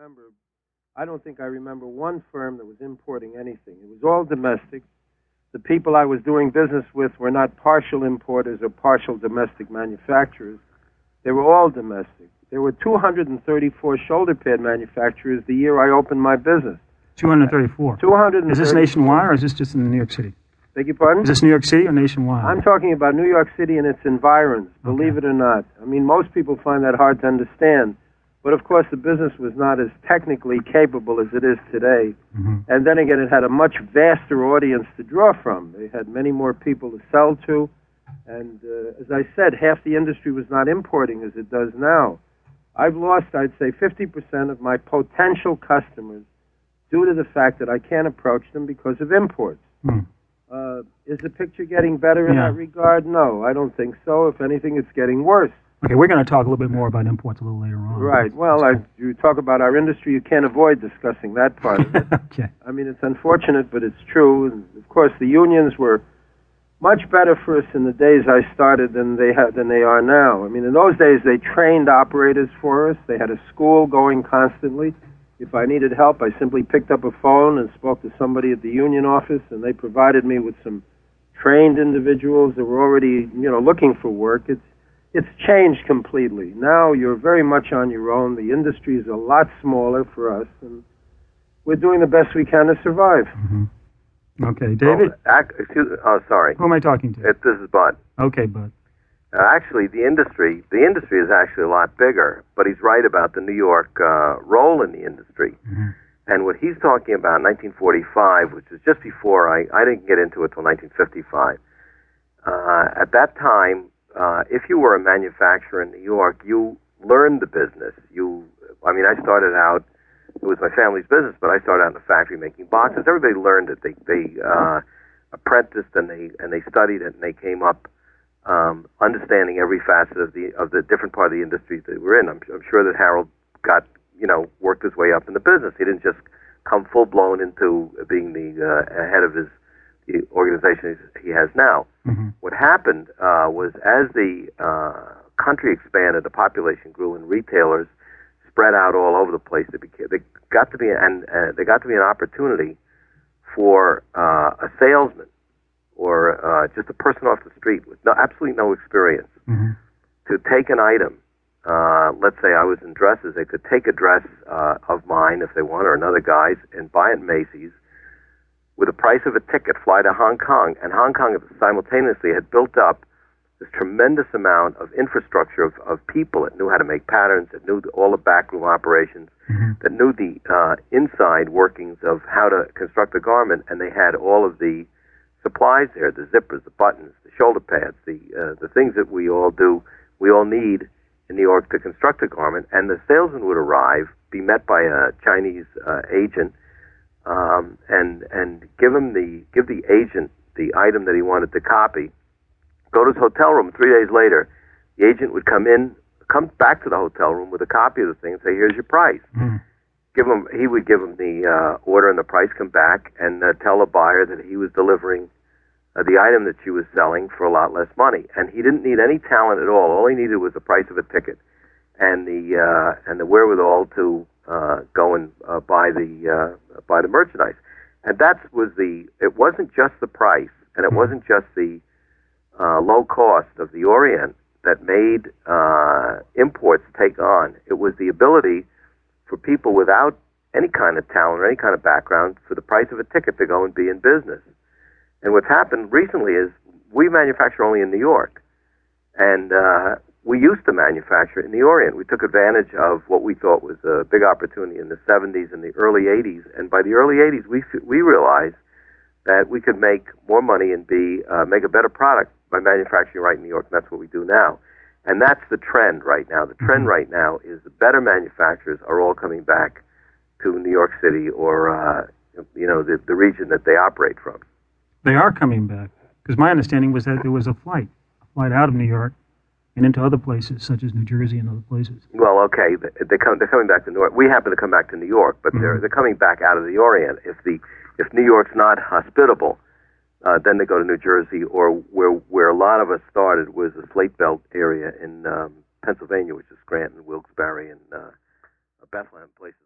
remember, I don't think I remember one firm that was importing anything. It was all domestic. The people I was doing business with were not partial importers or partial domestic manufacturers. They were all domestic. There were 234 shoulder pad manufacturers the year I opened my business. 234? 234. Is this nationwide or is this just in New York City? Beg your pardon? Is this New York City or nationwide? I'm talking about New York City and its environs, believe it or not. I mean, most people find that hard to understand. But, of course, the business was not as technically capable as it is today. Mm-hmm. And then again, it had a much vaster audience to draw from. They had many more people to sell to. And as I said, half the industry was not importing as it does now. I've lost, I'd say, 50% of my potential customers due to the fact that I can't approach them because of imports. Mm. Is the picture getting better in that regard? No, I don't think so. If anything, it's getting worse. Okay, we're going to talk a little bit more about imports a little later on. Right. Well, you talk about our industry, you can't avoid discussing that part of it. Okay. I mean, it's unfortunate, but it's true. And of course, the unions were much better for us in the days I started than they are now. I mean, in those days, they trained operators for us. They had a school going constantly. If I needed help, I simply picked up a phone and spoke to somebody at the union office, and they provided me with some trained individuals that were already, looking for work. It's changed completely. Now you're very much on your own. The industry is a lot smaller for us, and we're doing the best we can to survive. Mm-hmm. Okay, David? Sorry. Who am I talking to? This is Bud. Okay, Bud. Actually, the industry is actually a lot bigger, but he's right about the New York role in the industry. Mm-hmm. And what he's talking about, 1945, which is just before, I didn't get into it till 1955. At that time, if you were a manufacturer in New York, you learned the business. I started out, it was my family's business, but I started out in the factory making boxes. Everybody learned it. They apprenticed and they studied it, and they came up understanding every facet of the different part of the industry that we're in. I'm sure that Harold got worked his way up in the business. He didn't just come full blown into being the head of the organization he has now. Mm-hmm. What happened was as the country expanded, the population grew, and retailers spread out all over the place. They got to be an opportunity for a salesman or just a person off the street with absolutely no experience mm-hmm. to take an item. Let's say I was in dresses. They could take a dress of mine if they want, or another guy's, and buy at Macy's. With the price of a ticket, fly to Hong Kong. And Hong Kong simultaneously had built up this tremendous amount of infrastructure of people that knew how to make patterns, that knew all the backroom operations, mm-hmm. that knew the inside workings of how to construct a garment, and they had all of the supplies there, the zippers, the buttons, the shoulder pads, the things that we all need in New York to construct a garment. And the salesman would arrive, be met by a Chinese agent, and give the agent the item that he wanted to copy. Go to his hotel room. 3 days later, the agent would come back to the hotel room with a copy of the thing and say, "Here's your price." Mm. He would give him the order and the price. Come back and tell the buyer that he was delivering the item that she was selling for a lot less money. And he didn't need any talent at all. All he needed was the price of a ticket and the wherewithal to go and buy the merchandise. And it wasn't just the price, and it wasn't just the low cost of the Orient that made imports take on. It was the ability for people without any kind of talent or any kind of background, for the price of a ticket, to go and be in business. And what's happened recently is we manufacture only in New York, and we used to manufacture in the Orient. We took advantage of what we thought was a big opportunity in the 70s and the early 80s, and by the early 80s, we realized that we could make more money and make a better product by manufacturing right in New York, and that's what we do now. And that's the trend right now. The trend right now is the better manufacturers are all coming back to New York City or, the region that they operate from. They are coming back, because my understanding was that there was a flight out of New York and into other places, such as New Jersey and other places. Well, okay, they're coming back to New York. We happen to come back to New York, but mm-hmm. they're coming back out of the Orient. If New York's not hospitable, then they go to New Jersey, or where a lot of us started was the Slate Belt area in Pennsylvania, which is Scranton, Wilkes-Barre, and Bethlehem, places like that.